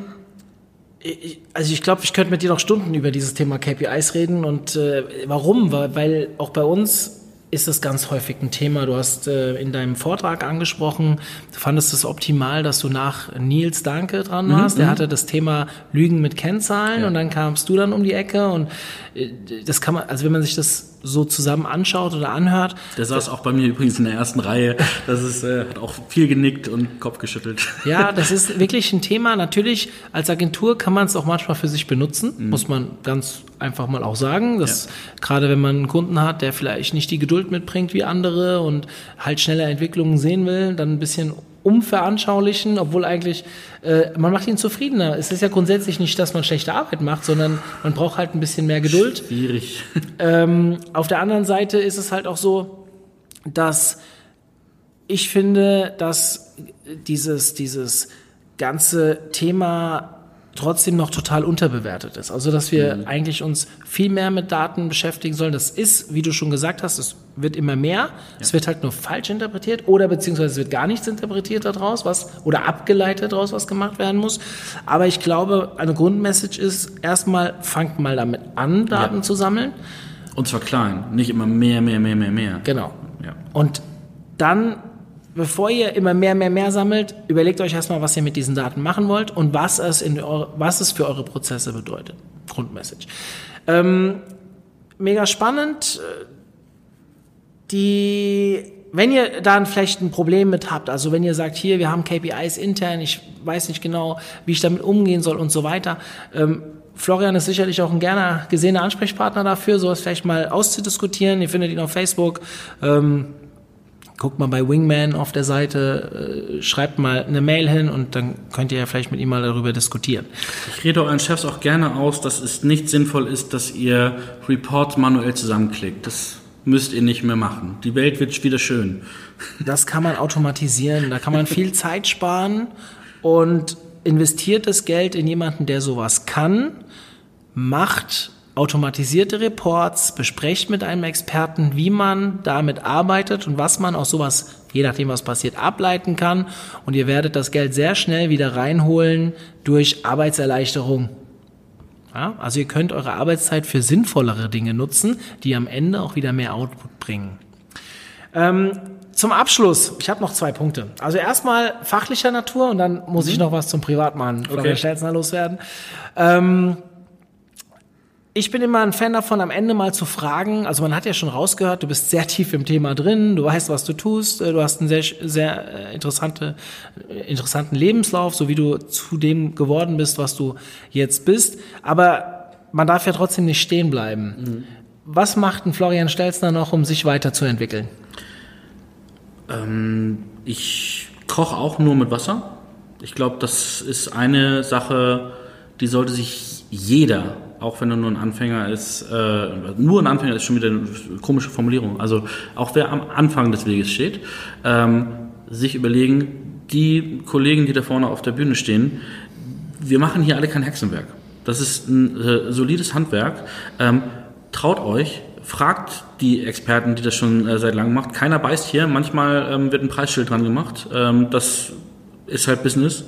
ich, also ich glaube, ich könnte mit dir noch Stunden über dieses Thema K P Is reden und äh, warum? Weil, weil auch bei uns ist das ganz häufig ein Thema. Du hast äh, in deinem Vortrag angesprochen, du fandest es optimal, dass du nach Nils Danke dran warst. Mhm, der hatte das Thema Lügen mit Kennzahlen ja. und dann kamst du dann um die Ecke und äh, das kann man, also wenn man sich das so zusammen anschaut oder anhört. Der saß auch bei mir übrigens in der ersten Reihe. Das ist, äh, hat auch viel genickt und Kopf geschüttelt. Ja, das ist wirklich ein Thema. Natürlich, als Agentur kann man es auch manchmal für sich benutzen, mhm. muss man ganz einfach mal auch sagen, dass ja. gerade wenn man einen Kunden hat, der vielleicht nicht die Geduld mitbringt wie andere und halt schnelle Entwicklungen sehen will, dann ein bisschen umveranschaulichen, obwohl eigentlich äh, man macht ihn zufriedener. Es ist ja grundsätzlich nicht, dass man schlechte Arbeit macht, sondern man braucht halt ein bisschen mehr Geduld. Schwierig. Ähm, auf der anderen Seite ist es halt auch so, dass ich finde, dass dieses, dieses ganze Thema trotzdem noch total unterbewertet ist. Also, dass wir mhm. eigentlich uns viel mehr mit Daten beschäftigen sollen. Das ist, wie du schon gesagt hast, es wird immer mehr. Ja. Es wird halt nur falsch interpretiert oder beziehungsweise es wird gar nichts interpretiert daraus, was oder abgeleitet daraus, was gemacht werden muss. Aber ich glaube, eine Grundmessage ist, erstmal fangt mal damit an, Daten ja. zu sammeln. Und zwar klein, nicht immer mehr, mehr, mehr, mehr, mehr. Genau. Ja. Und dann bevor ihr immer mehr, mehr, mehr sammelt, überlegt euch erstmal, was ihr mit diesen Daten machen wollt und was es, in eure, was es für eure Prozesse bedeutet. Grundmessage. Ähm, mega spannend. Die, wenn ihr dann vielleicht ein Problem mit habt, also wenn ihr sagt, hier, wir haben K P Is intern, ich weiß nicht genau, wie ich damit umgehen soll und so weiter, ähm, Florian ist sicherlich auch ein gerne gesehener Ansprechpartner dafür, sowas vielleicht mal auszudiskutieren. Ihr findet ihn auf Facebook, ähm, guckt mal bei Wingman auf der Seite, äh, schreibt mal eine Mail hin und dann könnt ihr ja vielleicht mit ihm mal darüber diskutieren. Ich rede euren Chefs auch gerne aus, dass es nicht sinnvoll ist, dass ihr Reports manuell zusammenklickt. Das müsst ihr nicht mehr machen. Die Welt wird wieder schön. Das kann man automatisieren, da kann man viel Zeit sparen und investiert das Geld in jemanden, der sowas kann, macht automatisierte Reports, besprecht mit einem Experten, wie man damit arbeitet und was man aus sowas, je nachdem was passiert, ableiten kann. Und ihr werdet das Geld sehr schnell wieder reinholen durch Arbeitserleichterung. Ja, also ihr könnt eure Arbeitszeit für sinnvollere Dinge nutzen, die am Ende auch wieder mehr Output bringen. Ähm, zum Abschluss, ich habe noch zwei Punkte. Also erstmal fachlicher Natur und dann muss mhm. ich noch was zum Privatmann von okay. Stelzner loswerden. Ähm, Ich bin immer ein Fan davon, am Ende mal zu fragen, also man hat ja schon rausgehört, du bist sehr tief im Thema drin, du weißt, was du tust, du hast einen sehr, sehr interessante, interessanten Lebenslauf, so wie du zu dem geworden bist, was du jetzt bist, aber man darf ja trotzdem nicht stehen bleiben. Mhm. Was macht ein Florian Stelzner noch, um sich weiterzuentwickeln? Ähm, ich koche auch nur mit Wasser. Ich glaube, das ist eine Sache, die sollte sich jeder, auch wenn er nur ein Anfänger ist, äh, nur ein Anfänger ist schon wieder eine komische Formulierung, also auch wer am Anfang des Weges steht, ähm, sich überlegen, die Kollegen, die da vorne auf der Bühne stehen, wir machen hier alle kein Hexenwerk. Das ist ein äh, solides Handwerk. Ähm, traut euch, fragt die Experten, die das schon äh, seit langem macht. Keiner beißt hier, manchmal ähm, wird ein Preisschild dran gemacht. Ähm, das ist halt Business.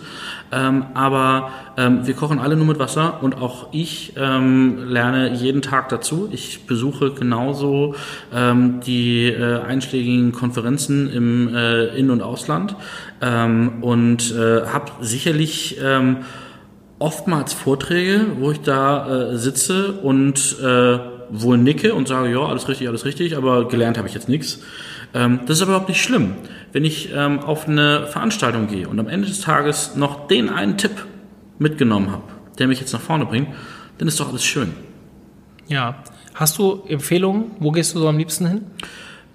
Ähm, aber ähm, wir kochen alle nur mit Wasser und auch ich ähm, lerne jeden Tag dazu. Ich besuche genauso ähm, die äh, einschlägigen Konferenzen im äh, In- und Ausland ähm, und äh, habe sicherlich ähm, oftmals Vorträge, wo ich da äh, sitze und äh, wohl nicke und sage, ja, alles richtig, alles richtig, aber gelernt habe ich jetzt nichts. Ähm, das ist aber überhaupt nicht schlimm. Wenn ich ähm, auf eine Veranstaltung gehe und am Ende des Tages noch den einen Tipp mitgenommen habe, der mich jetzt nach vorne bringt, dann ist doch alles schön. Ja. Hast du Empfehlungen? Wo gehst du so am liebsten hin?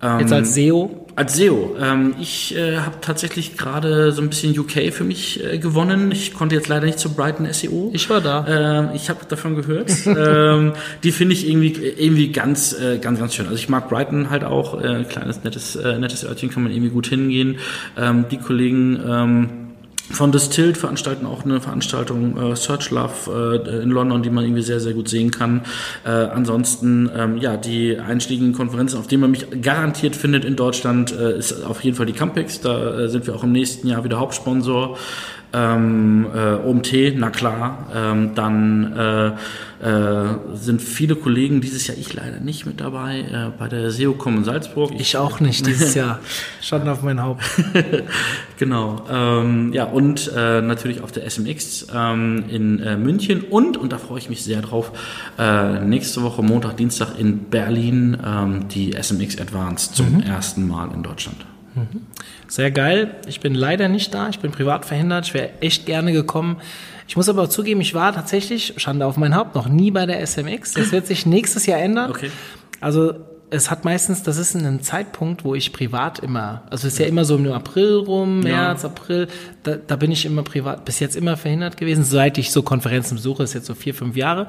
Ähm, jetzt als S E O? Als S E O. Ähm, ich äh, habe tatsächlich gerade so ein bisschen U K für mich äh, gewonnen. Ich konnte jetzt leider nicht zu Brighton S E O. Ich war da. Ähm, ich habe davon gehört. ähm, die finde ich irgendwie irgendwie ganz, äh, ganz, ganz schön. Also ich mag Brighton halt auch. Äh, kleines, nettes, äh, nettes Örtchen, kann man irgendwie gut hingehen. Ähm, die Kollegen ähm, von Distilled veranstalten auch eine Veranstaltung äh, Search Love äh, in London, die man irgendwie sehr, sehr gut sehen kann. Äh, ansonsten, ähm, ja, die einschlägigen Konferenzen, auf denen man mich garantiert findet in Deutschland, äh, ist auf jeden Fall die Campix. Da äh, sind wir auch im nächsten Jahr wieder Hauptsponsor. Ähm, äh, O M T, na klar. Ähm, dann äh, äh, sind viele Kollegen dieses Jahr, ich leider nicht mit dabei, äh, bei der SEOCom in Salzburg. Ich, ich auch nicht dieses Jahr. Schatten auf mein Haupt. Genau. Ähm, ja, und äh, natürlich auf der S M X ähm, in äh, München und, und da freue ich mich sehr drauf, äh, nächste Woche Montag, Dienstag in Berlin ähm, die S M X Advanced zum mhm. ersten Mal in Deutschland. Sehr geil. Ich bin leider nicht da. Ich bin privat verhindert. Ich wäre echt gerne gekommen. Ich muss aber auch zugeben, ich war tatsächlich, Schande auf mein Haupt, noch nie bei der S M X. Das wird sich nächstes Jahr ändern. Okay. Also es hat meistens, das ist ein Zeitpunkt, wo ich privat immer, also es ist ja immer so im April rum, März, ja. April, da, da bin ich immer privat, bis jetzt immer verhindert gewesen, seit ich so Konferenzen besuche, das ist jetzt so vier, fünf Jahre.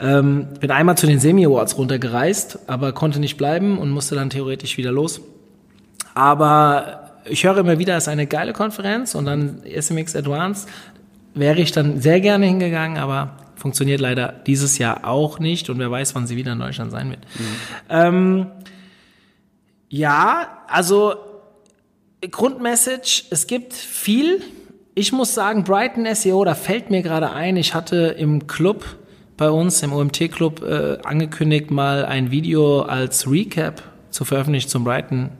Ähm, bin einmal zu den Semi-Awards runtergereist, aber konnte nicht bleiben und musste dann theoretisch wieder los. Aber ich höre immer wieder, es ist eine geile Konferenz und dann S M X Advanced wäre ich dann sehr gerne hingegangen, aber funktioniert leider dieses Jahr auch nicht und wer weiß, wann sie wieder in Deutschland sein wird. Mhm. Ähm, ja, also Grundmessage, es gibt viel. Ich muss sagen, Brighton S E O, da fällt mir gerade ein, ich hatte im Club bei uns, im O M T-Club, äh, angekündigt, mal ein Video als Recap zu veröffentlichen zum Brighton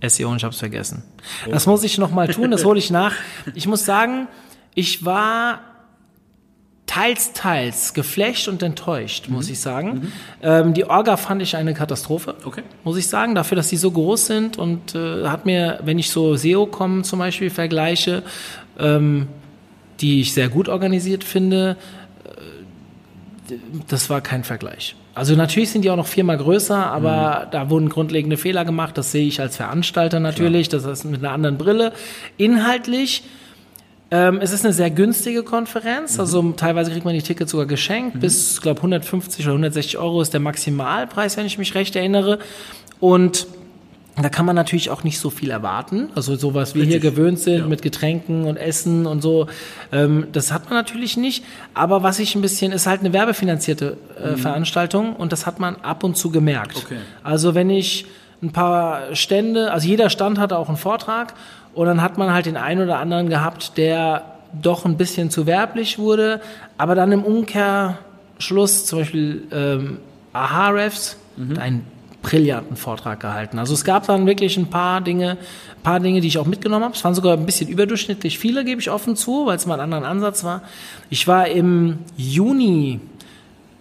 S E O und ich habe es vergessen. Oh. Das muss ich nochmal tun, das hole ich nach. Ich muss sagen, ich war teils, teils geflasht und enttäuscht, mhm. muss ich sagen. Mhm. Ähm, die Orga fand ich eine Katastrophe, okay. muss ich sagen, dafür, dass sie so groß sind und äh, hat mir, wenn ich so SEOCom zum Beispiel vergleiche, ähm, die ich sehr gut organisiert finde, äh, das war kein Vergleich. Also natürlich sind die auch noch viermal größer, aber mhm. da wurden grundlegende Fehler gemacht. Das sehe ich als Veranstalter natürlich, klar. Das ist mit einer anderen Brille. Inhaltlich, ähm, es ist eine sehr günstige Konferenz. Mhm. Also teilweise kriegt man die Tickets sogar geschenkt. Mhm. Bis, ich glaube, hundertfünfzig oder hundertsechzig Euro ist der Maximalpreis, wenn ich mich recht erinnere. Und da kann man natürlich auch nicht so viel erwarten. Also so was wir hier gewöhnt sind ja. mit Getränken und Essen und so, ähm, das hat man natürlich nicht. Aber was ich ein bisschen, ist halt eine werbefinanzierte äh, mhm. Veranstaltung und das hat man ab und zu gemerkt. Okay. Also wenn ich ein paar Stände, also jeder Stand hatte auch einen Vortrag und dann hat man halt den einen oder anderen gehabt, der doch ein bisschen zu werblich wurde. Aber dann im Umkehrschluss zum Beispiel ähm, Ahrefs, mhm. ein brillanten Vortrag gehalten. Also es gab dann wirklich ein paar Dinge, paar Dinge, die ich auch mitgenommen habe. Es waren sogar ein bisschen überdurchschnittlich viele, gebe ich offen zu, weil es mal einen anderen Ansatz war. Ich war im Juni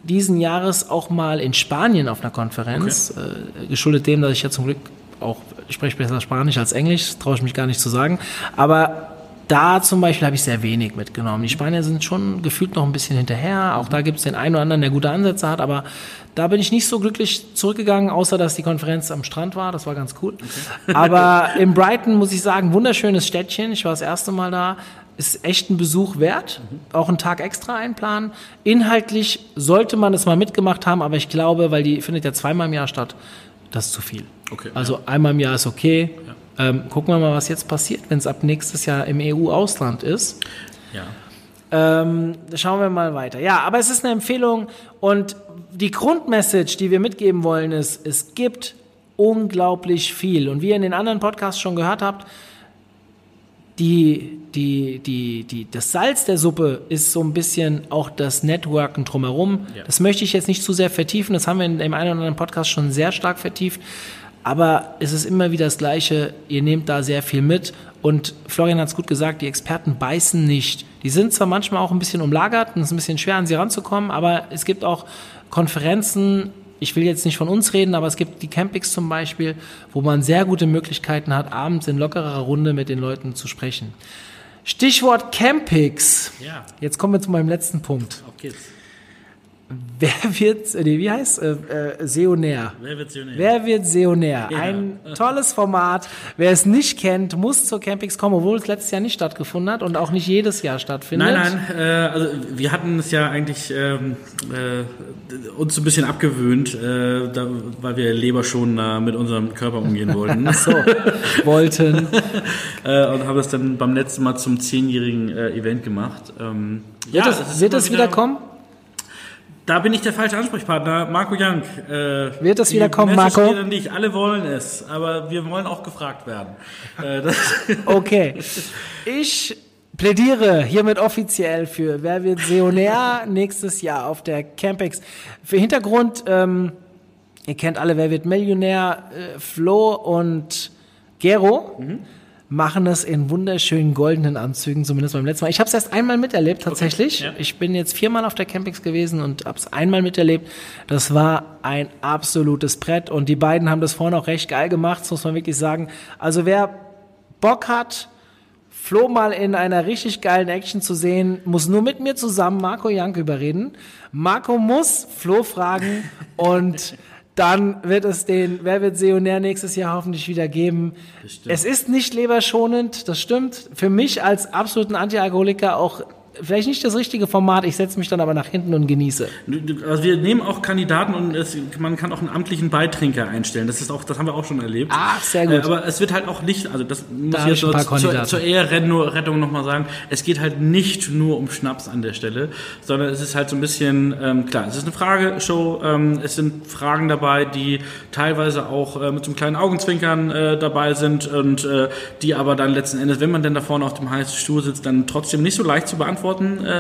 diesen Jahres auch mal in Spanien auf einer Konferenz, okay. äh, geschuldet dem, dass ich ja zum Glück auch, ich spreche besser Spanisch als Englisch, traue ich mich gar nicht zu sagen, aber da zum Beispiel habe ich sehr wenig mitgenommen. Die Spanier sind schon gefühlt noch ein bisschen hinterher. Auch da gibt es den einen oder anderen, der gute Ansätze hat. Aber da bin ich nicht so glücklich zurückgegangen, außer dass die Konferenz am Strand war. Das war ganz cool. Okay. Aber in Brighton, muss ich sagen, wunderschönes Städtchen. Ich war das erste Mal da. Ist echt ein Besuch wert, auch einen Tag extra einplanen. Inhaltlich sollte man es mal mitgemacht haben, aber ich glaube, weil die findet ja zweimal im Jahr statt, das ist zu viel. Okay, also ja. einmal im Jahr ist okay. Ja. Ähm, gucken wir mal, was jetzt passiert, wenn es ab nächstes Jahr im E U-Ausland ist. Ja. Ähm, schauen wir mal weiter. Ja, aber es ist eine Empfehlung und die Grundmessage, die wir mitgeben wollen, ist, es gibt unglaublich viel. Und wie ihr in den anderen Podcasts schon gehört habt, Die, die, die, die, das Salz der Suppe ist so ein bisschen auch das Networken drumherum. Ja. Das möchte ich jetzt nicht zu sehr vertiefen. Das haben wir in dem einen oder anderen Podcast schon sehr stark vertieft. Aber es ist immer wieder das Gleiche. Ihr nehmt da sehr viel mit. Und Florian hat es gut gesagt, die Experten beißen nicht. Die sind zwar manchmal auch ein bisschen umlagert und es ist ein bisschen schwer, an sie ranzukommen. Aber es gibt auch Konferenzen, ich will jetzt nicht von uns reden, aber es gibt die Campix zum Beispiel, wo man sehr gute Möglichkeiten hat, abends in lockerer Runde mit den Leuten zu sprechen. Stichwort Campix. Ja. Jetzt kommen wir zu meinem letzten Punkt. Auf geht's. Wer wird, nee, wie heißt es? Äh, äh, Seonair. Wer wird Seonair? Wer wird Seonair? Ja. Ein tolles Format. Wer es nicht kennt, muss zur Campix kommen, obwohl es letztes Jahr nicht stattgefunden hat und auch nicht jedes Jahr stattfindet. Nein, nein. Äh, also wir hatten es ja eigentlich ähm, äh, uns ein bisschen abgewöhnt, äh, da, weil wir leberschonender mit unserem Körper umgehen wollten. Ach so, wollten. äh, und haben das dann beim letzten Mal zum zehnjährigen äh, Event gemacht. Ähm, ja, wird das, wird das wieder, wieder kommen? Da bin ich der falsche Ansprechpartner, Marco Jank. Äh, Wird das wieder kommen, Marco? Wieder nicht. Alle wollen es, aber wir wollen auch gefragt werden. Äh, das okay, ich plädiere hiermit offiziell für Wer wird Seonair nächstes Jahr auf der Campix. Für Hintergrund, ähm, ihr kennt alle Wer wird Millionär, äh, Flo und Gero. Mhm. Machen es in wunderschönen goldenen Anzügen, zumindest beim letzten Mal. Ich habe es erst einmal miterlebt, tatsächlich. Okay, ja. Ich bin jetzt viermal auf der Campix gewesen und habe es einmal miterlebt. Das war ein absolutes Brett und die beiden haben das vorne auch recht geil gemacht, muss man wirklich sagen. Also wer Bock hat, Flo mal in einer richtig geilen Action zu sehen, muss nur mit mir zusammen Marco Jank überreden. Marco muss Flo fragen und dann wird es den Wer wird Seonair nächstes Jahr hoffentlich wieder geben. Es ist nicht leberschonend, das stimmt. Für mich als absoluten Antialkoholiker auch vielleicht nicht das richtige Format. Ich setze mich dann aber nach hinten und genieße. Also wir nehmen auch Kandidaten und es, man kann auch einen amtlichen Beitrinker einstellen. Das ist auch, das haben wir auch schon erlebt. Ah, sehr gut. Aber es wird halt auch nicht, also das muss da ich jetzt so zur, zur Eherettung nochmal sagen, es geht halt nicht nur um Schnaps an der Stelle, sondern es ist halt so ein bisschen, ähm, klar, es ist eine Frageshow, ähm, es sind Fragen dabei, die teilweise auch äh, mit so einem kleinen Augenzwinkern äh, dabei sind und äh, die aber dann letzten Endes, wenn man denn da vorne auf dem heißen Stuhl sitzt, dann trotzdem nicht so leicht zu beantworten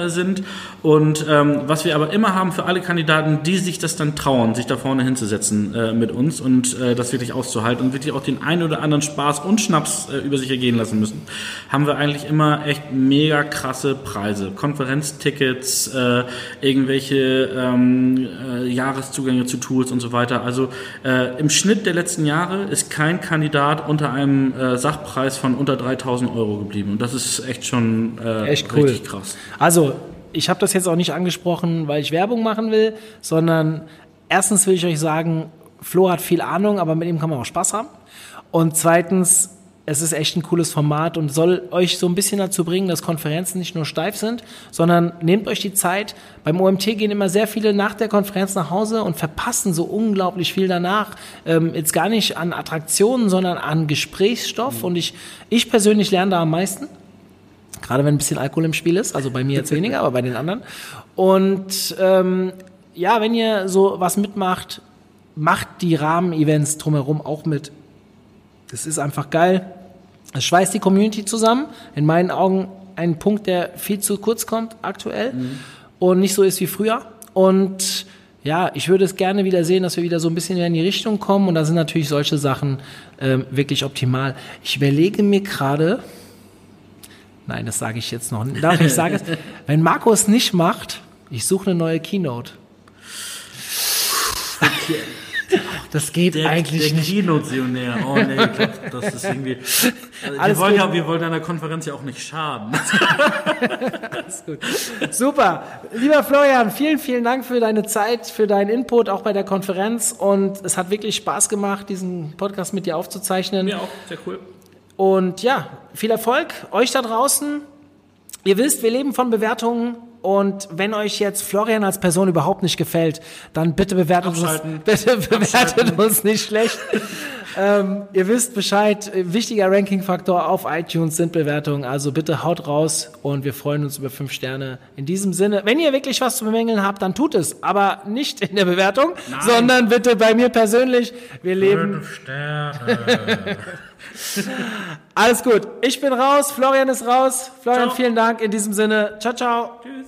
sind. Und ähm, was wir aber immer haben für alle Kandidaten, die sich das dann trauen, sich da vorne hinzusetzen äh, mit uns und äh, das wirklich auszuhalten und wirklich auch den einen oder anderen Spaß und Schnaps äh, über sich ergehen lassen müssen, haben wir eigentlich immer echt mega krasse Preise. Konferenztickets, äh, irgendwelche ähm, äh, Jahreszugänge zu Tools und so weiter. Also äh, im Schnitt der letzten Jahre ist kein Kandidat unter einem äh, Sachpreis von unter dreitausend Euro geblieben. Und das ist echt schon äh, echt cool. Richtig krass. Also, ich habe das jetzt auch nicht angesprochen, weil ich Werbung machen will, sondern erstens will ich euch sagen, Flo hat viel Ahnung, aber mit ihm kann man auch Spaß haben. Und zweitens, es ist echt ein cooles Format und soll euch so ein bisschen dazu bringen, dass Konferenzen nicht nur steif sind, sondern nehmt euch die Zeit. Beim O M T gehen immer sehr viele nach der Konferenz nach Hause und verpassen so unglaublich viel danach. Ähm, jetzt gar nicht an Attraktionen, sondern an Gesprächsstoff. Mhm. Und ich, ich persönlich lerne da am meisten. Gerade wenn ein bisschen Alkohol im Spiel ist, also bei mir jetzt weniger, aber bei den anderen. Und ähm, ja, wenn ihr so was mitmacht, macht die Rahmen-Events drumherum auch mit. Das ist einfach geil. Es schweißt die Community zusammen. In meinen Augen ein Punkt, der viel zu kurz kommt aktuell mhm. und nicht so ist wie früher. Und ja, ich würde es gerne wieder sehen, dass wir wieder so ein bisschen in die Richtung kommen. Und da sind natürlich solche Sachen ähm, wirklich optimal. Ich überlege mir gerade... Nein, das sage ich jetzt noch nicht. Darf ich sagen, wenn Marco es nicht macht, ich suche eine neue Keynote. Okay. Das geht der, eigentlich der nicht. Der Kinosionär. Oh nee, glaub, das ist irgendwie... Wir wollen, ja, wir wollen an der Konferenz ja auch nicht schaden. Alles gut. Super. Lieber Florian, vielen, vielen Dank für deine Zeit, für deinen Input, auch bei der Konferenz. Und es hat wirklich Spaß gemacht, diesen Podcast mit dir aufzuzeichnen. Mir auch, sehr cool. Und ja, viel Erfolg euch da draußen. Ihr wisst, wir leben von Bewertungen. Und wenn euch jetzt Florian als Person überhaupt nicht gefällt, dann bitte bewertet, uns, bitte bewertet uns nicht schlecht. ähm, ihr wisst Bescheid, wichtiger Ranking-Faktor auf iTunes sind Bewertungen. Also bitte haut raus und wir freuen uns über fünf Sterne. In diesem Sinne, wenn ihr wirklich was zu bemängeln habt, dann tut es. Aber nicht in der Bewertung, Nein. sondern bitte bei mir persönlich. Wir leben... Fünf Sterne. Alles gut. Ich bin raus, Florian ist raus. Florian, ciao. Vielen Dank. In diesem Sinne, ciao, ciao. Tschüss.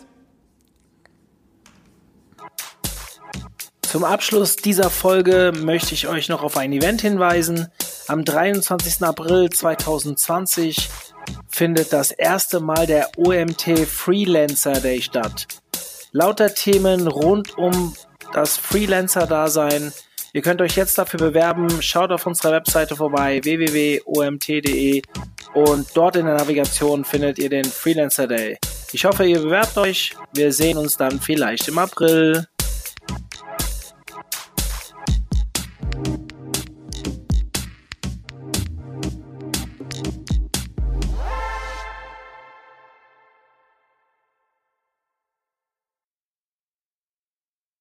Zum Abschluss dieser Folge möchte ich euch noch auf ein Event hinweisen. Am dreiundzwanzigsten April zweitausendzwanzig findet das erste Mal der O M T Freelancer Day statt. Lauter Themen rund um das Freelancer-Dasein. Ihr könnt euch jetzt dafür bewerben. Schaut auf unserer Webseite vorbei, w w w punkt o m t punkt d e, und dort in der Navigation findet ihr den Freelancer Day. Ich hoffe, ihr bewerbt euch. Wir sehen uns dann vielleicht im April.